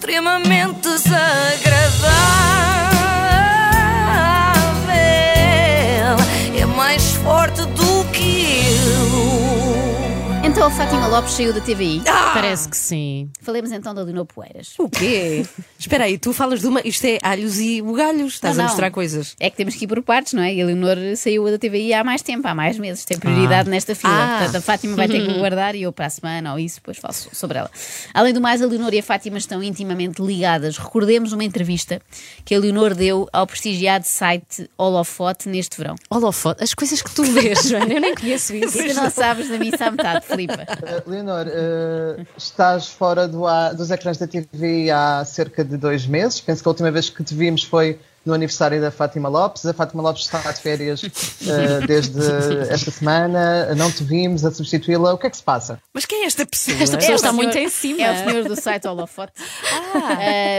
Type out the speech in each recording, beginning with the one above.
extremamente desagradável. É mais forte do que eu. Então a Fátima Lopes saiu da TBI? Parece que sim. Falemos então da Leonor Poeiras. O quê? Espera aí, tu falas de uma... Isto é alhos e bugalhos, estás a mostrar coisas. É que temos que ir por partes, não é? E a Leonor saiu da TBI há mais tempo, há mais meses. Tem prioridade nesta fila. Portanto, a Fátima vai ter que guardar e eu para a semana ou isso depois falo sobre ela. Além do mais, a Leonor e a Fátima estão intimamente ligadas. Recordemos uma entrevista que a Leonor deu ao prestigiado site Holofote neste verão. Holofote? As coisas que tu vês, Joana, eu nem conheço isso. Tu não sabes da missa à metade, Filipa. Leonor, estás fora dos ecrãs da TV há cerca de 2 meses. Penso que a última vez que te vimos foi no aniversário da Fátima Lopes. A Fátima Lopes está de férias desde esta semana. Não te vimos a substituí-la. O que é que se passa? Mas quem é esta pessoa? Esta pessoa está muito em cima. É o senhor do site Holofote.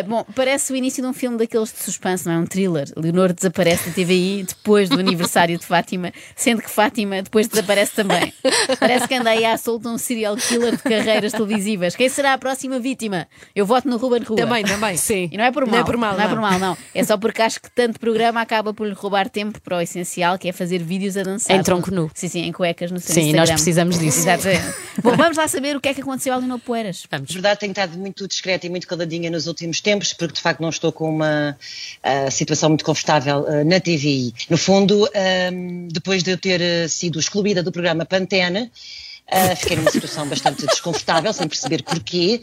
Bom, parece o início de um filme daqueles de suspense, não é? Um thriller. Leonor desaparece da TVI depois do aniversário de Fátima, sendo que Fátima depois desaparece também. Parece que anda aí à solta um serial killer de carreiras televisivas. Quem será a próxima vítima? Eu voto no Ruben Rua. Também, sim. E não é por mal. Não é por mal, não. É só porque acho que tanto programa acaba por lhe roubar tempo para o essencial, que é fazer vídeos a dançar. Em tronco nu. Sim, em cuecas no seu Instagram. Sim, nós precisamos disso. Exatamente. Bom, vamos lá saber o que é que aconteceu à Leonor Poeiras. Vamos. Na verdade, tenho estado muito discreta e muito caladinha nos últimos tempos, porque de facto não estou com uma situação muito confortável na TVI. No fundo, depois de eu ter sido excluída do programa Pantene, fiquei numa situação bastante desconfortável, sem perceber porquê.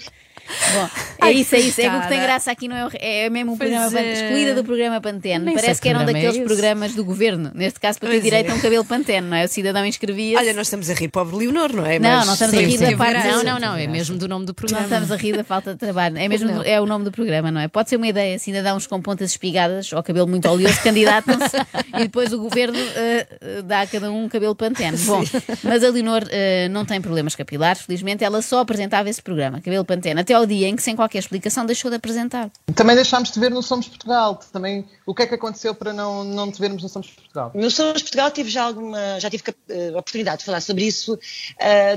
Bom, é isso. É que o que tem graça aqui não é, é mesmo um programa excluída do programa Pantene. Nem parece que eram daqueles programas do governo. Neste caso, para ter direito a um cabelo Pantene, não é? O cidadão inscrevia-se. Olha, nós estamos a rir, pobre Leonor, não é? Não estamos a rir da parte. Não, é mesmo do nome do programa. Não estamos a rir da falta de trabalho. É mesmo é o nome do programa, não é? Pode ser uma ideia. Cidadãos com pontas espigadas ou cabelo muito oleoso candidatam-se e depois o governo dá a cada um cabelo Pantene. Bom, mas a Leonor não tem problemas capilares, felizmente. Ela só apresentava esse programa, cabelo Pantene, até ao dia em que, sem qualquer explicação, deixou de apresentar. Também deixámos de ver no Somos Portugal. Também, o que é que aconteceu para não te vermos no Somos Portugal? No Somos Portugal já tive a oportunidade de falar sobre isso.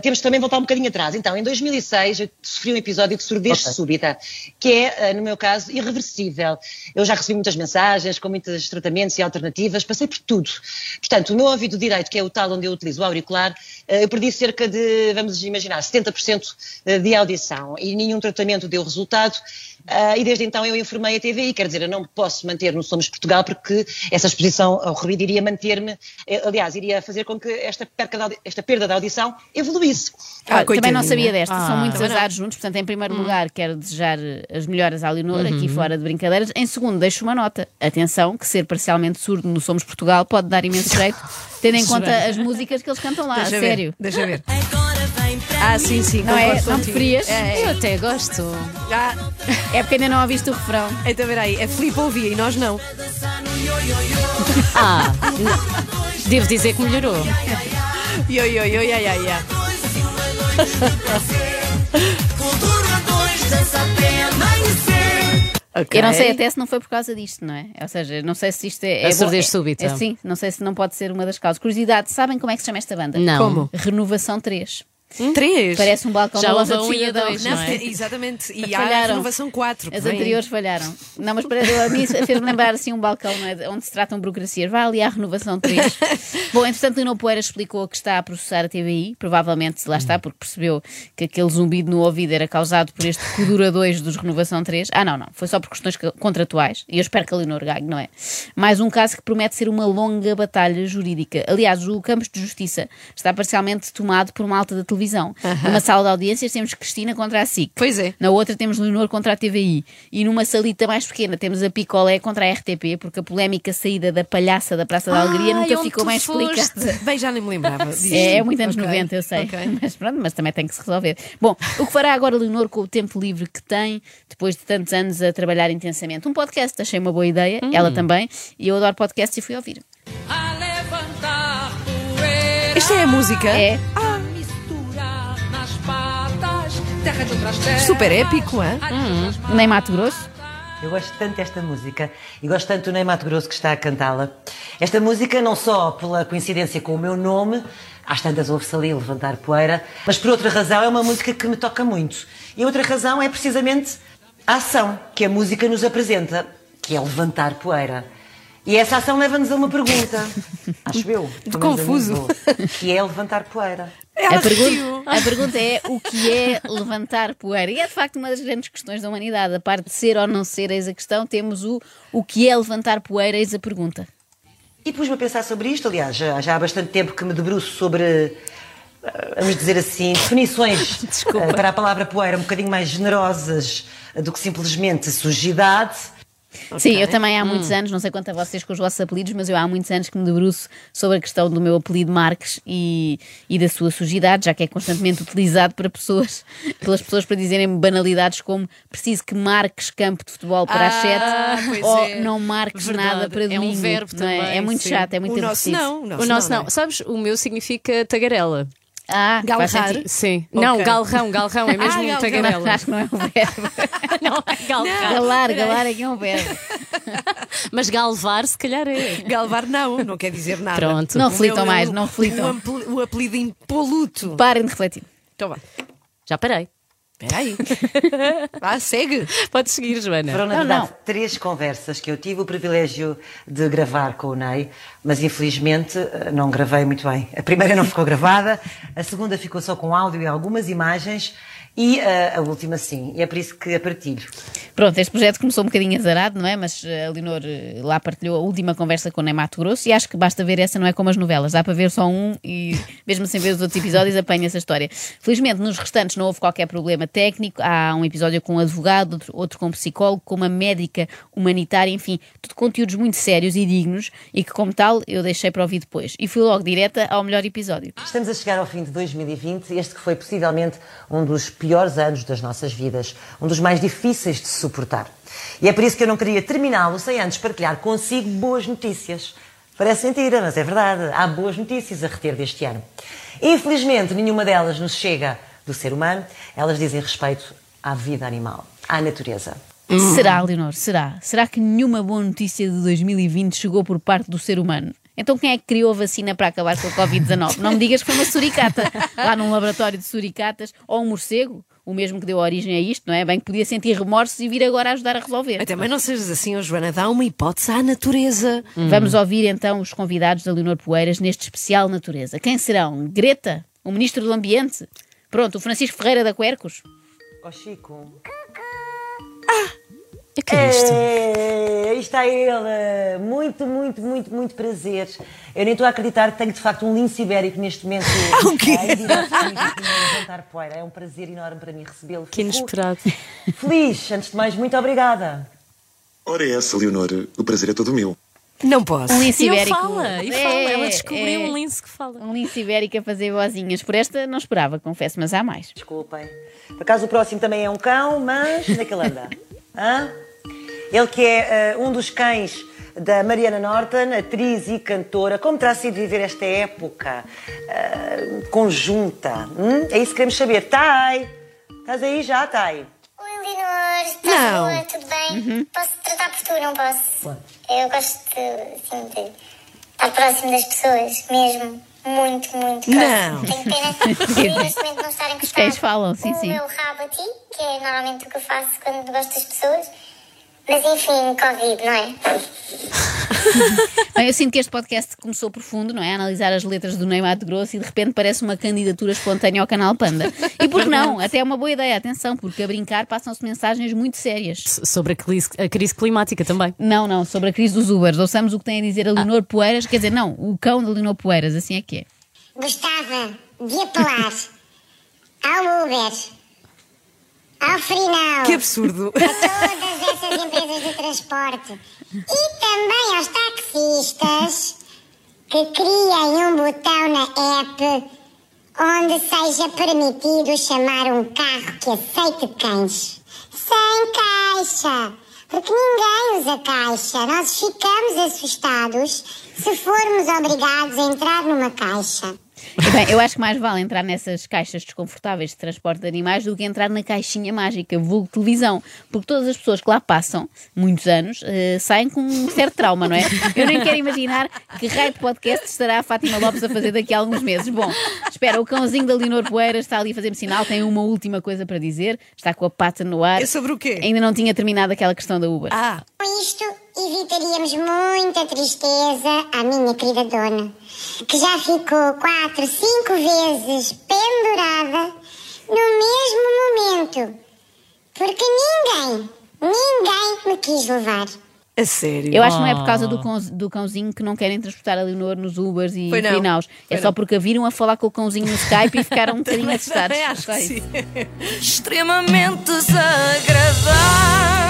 Temos também de voltar um bocadinho atrás. Então, em 2006, eu sofri um episódio de surdez súbita, que é, no meu caso, irreversível. Eu já recebi muitas mensagens, com muitos tratamentos e alternativas, passei por tudo. Portanto, o meu ouvido direito, que é o tal onde eu utilizo o auricular, eu perdi cerca de, vamos imaginar, 70% de audição e nenhum tratamento deu resultado e desde então eu informei a TVI, quer dizer, eu não posso manter no Somos Portugal porque essa exposição ao ruído iria manter-me, aliás, iria fazer com que esta perda de audição evoluísse. Também não sabia desta, são muitos azares juntos, portanto, em primeiro lugar quero desejar as melhoras à Leonor, aqui fora de brincadeiras. Em segundo, deixo uma nota, atenção, que ser parcialmente surdo no Somos Portugal pode dar imenso jeito, tendo em conta as músicas que eles cantam lá, a sério. Deixa ver. Sim, não é? Não te frias? Eu até gosto. É porque ainda não ouviste o refrão. Então, peraí, a Filipe ouvia e nós não. Devo dizer que melhorou. Okay. Eu não sei até se não foi por causa disto, não é? Ou seja, não sei se isto é... A surdez súbita. Sim, não sei se não pode ser uma das causas. Curiosidade, sabem como é que se chama esta banda? Não. Como? Renovação 3. 3? Parece um balcão da loja de cidadãos, não é? Exatamente, e há a Renovação 4. As anteriores falharam. Não, mas fez-me lembrar assim um balcão, não é? Onde se tratam burocracias. Vá ali à Renovação 3. Bom, entretanto, Leonor Poeiras explicou que está a processar a TBI. Provavelmente, lá está, porque percebeu que aquele zumbido no ouvido era causado por este Codura 2 dos Renovação 3. Não, foi só por questões contratuais. E eu espero que a Leonor ganhe, não é? Mais um caso que promete ser uma longa batalha jurídica. Aliás, o campo de justiça está parcialmente tomado por uma alta da televisão. Numa sala de audiências temos Cristina contra a SIC. Pois é. Na outra temos Leonor contra a TVI. E numa salita mais pequena temos a Picolé contra a RTP, porque a polémica saída da palhaça da Praça da Alegria nunca ficou mais explicada. Bem, já nem me lembrava disso. É muito anos 90, eu sei. Okay. Mas pronto, mas também tem que se resolver. Bom, o que fará agora Leonor com o tempo livre que tem, depois de tantos anos a trabalhar intensamente? Um podcast, achei uma boa ideia, ela também, e eu adoro podcasts e fui ouvir. Esta é a música? É. Super épico, hein? Ney Matogrosso. Eu gosto tanto desta música e gosto tanto do Ney Matogrosso que está a cantá-la. Esta música, não só pela coincidência com o meu nome, às tantas ouve-se ali levantar poeira, mas por outra razão é uma música que me toca muito. E outra razão é precisamente a ação que a música nos apresenta, que é levantar poeira. E essa ação leva-nos a uma pergunta, acho eu, de confuso, que é levantar poeira. A pergunta é o que é levantar poeira. E é de facto uma das grandes questões da humanidade. A parte de ser ou não ser, eis a questão. Temos o que é levantar poeira, eis a pergunta. E pus-me a pensar sobre isto. Aliás, já há bastante tempo que me debruço sobre, vamos dizer assim, definições para a palavra poeira um bocadinho mais generosas do que simplesmente sujidade. Okay. Sim, eu também há muitos anos, não sei quanto a vocês com os vossos apelidos, mas eu há muitos anos que me debruço sobre a questão do meu apelido Marques e da sua sujidade, já que é constantemente utilizado pelas pessoas para dizerem banalidades como preciso que marques campo de futebol para às 7 ou não marques nada para domingo. É um verbo também. É muito chato, é muito aborrecido. O nosso não. Sabes, o meu significa tagarela. Ah, galrar? Sim. Okay. Não, galrão, é mesmo um tagarela. Acho que não é um verbo. Não, é galrar. Galar é que é um verbo. Mas galvar, se calhar é. Galvar não quer dizer nada. Pronto. Não reflitam mais, não reflitam. O apelido impoluto. Parem de refletir. Então vá. Já parei. Espera aí. Vá, segue. Pode seguir, Joana. Foram, na verdade, 3 conversas que eu tive o privilégio de gravar com o Ney, mas infelizmente não gravei muito bem. A primeira não ficou gravada, a segunda ficou só com áudio e algumas imagens, e a última sim. E é por isso que a partilho. Pronto, este projeto começou um bocadinho azarado, não é? Mas a Leonor lá partilhou a última conversa com o Ney Matogrosso e acho que basta ver essa, não é como as novelas. Dá para ver só um e mesmo sem ver os outros episódios apanha essa história. Felizmente nos restantes não houve qualquer problema técnico. Há um episódio com um advogado, outro com um psicólogo, com uma médica humanitária, enfim, tudo conteúdos muito sérios e dignos e que como tal eu deixei para ouvir depois. E fui logo direta ao melhor episódio. Estamos a chegar ao fim de 2020, este que foi possivelmente um dos piores anos das nossas vidas, um dos mais difíceis de suportar. E é por isso que eu não queria terminá-lo sem antes partilhar consigo boas notícias. Parece mentira, mas é verdade. Há boas notícias a reter deste ano. Infelizmente, nenhuma delas nos chega do ser humano. Elas dizem respeito à vida animal, à natureza. Será, Leonor? Será? Será que nenhuma boa notícia de 2020 chegou por parte do ser humano? Então quem é que criou a vacina para acabar com a Covid-19? Não me digas que foi uma suricata lá num laboratório de suricatas ou um morcego, o mesmo que deu origem a isto, não é? Bem que podia sentir remorsos e vir agora ajudar a resolver. Também não sejas assim, oh Joana, dá uma hipótese à natureza. Vamos ouvir então os convidados da Leonor Poeiras neste especial Natureza. Quem serão? Greta, o Ministro do Ambiente? Pronto, o Francisco Ferreira da Quercus? Oh Chico... O que é isto? Aí está ele. Muito prazer. Eu nem estou a acreditar que tenho, de facto, um lince ibérico neste momento. O quê? É um prazer enorme para mim recebê-lo. Que inesperado. Feliz. Antes de mais, muito obrigada. Ora é essa, Leonor. O prazer é todo meu. Não posso. Um lince ibérico. E fala. Ela descobriu um lince que fala. Um lince ibérico a fazer vozinhas. Por esta não esperava, confesso, mas há mais. Desculpem. Por acaso o próximo também é um cão, mas naquele anda. Hã? Ele que é um dos cães da Mariana Norton, atriz e cantora. Como terá sido viver esta época conjunta? É isso que queremos saber. Tai, estás aí já, Tai? Oi, Leonor, estás boa? Tudo bem? Posso tratar por tu, não posso? Eu gosto assim, de estar próximo das pessoas, mesmo. Muito próximo. Tenho pena de neste momento não estar encostado. Os falam, sim. O meu rabo a ti, que é normalmente o que eu faço quando gosto das pessoas. Mas enfim, Covid, não é? Bem, eu sinto que este podcast começou profundo, não é? A analisar as letras do Ney Matogrosso e de repente parece uma candidatura espontânea ao Canal Panda. E por que não? Até é uma boa ideia, atenção, porque a brincar passam-se mensagens muito sérias. Sobre a crise climática também. Não, sobre a crise dos Ubers. Ouçamos o que tem a dizer a Leonor Poeiras, quer dizer, não, o cão da Leonor Poeiras, assim é que é. Gostava de apelar ao Uber, ao Frinal. Que absurdo! A todas essas empresas de transporte e também aos taxistas que criem um botão na app onde seja permitido chamar um carro que aceite cães. Sem caixa, porque ninguém usa caixa. Nós ficamos assustados se formos obrigados a entrar numa caixa. Bem, eu acho que mais vale entrar nessas caixas desconfortáveis de transporte de animais do que entrar na caixinha mágica, vulgo televisão, porque todas as pessoas que lá passam, muitos anos, saem com um certo trauma, não é? Eu nem quero imaginar que raio de podcast estará a Fátima Lopes a fazer daqui a alguns meses. Bom, espera, o cãozinho da Leonor Poeiras está ali a fazer-me sinal, tem uma última coisa para dizer, está com a pata no ar. É sobre o quê? Ainda não tinha terminado aquela questão da Uber. Ah. Com isto evitaríamos muita tristeza à minha querida dona, que já ficou 4, 5 vezes pendurada no mesmo momento, porque ninguém me quis levar. A sério? Eu acho que não é por causa do cãozinho que não querem transportar a Leonor nos Ubers e Frinaus. É só porque a viram a falar com o cãozinho no Skype e ficaram um bocadinho assustados. Extremamente desagradável.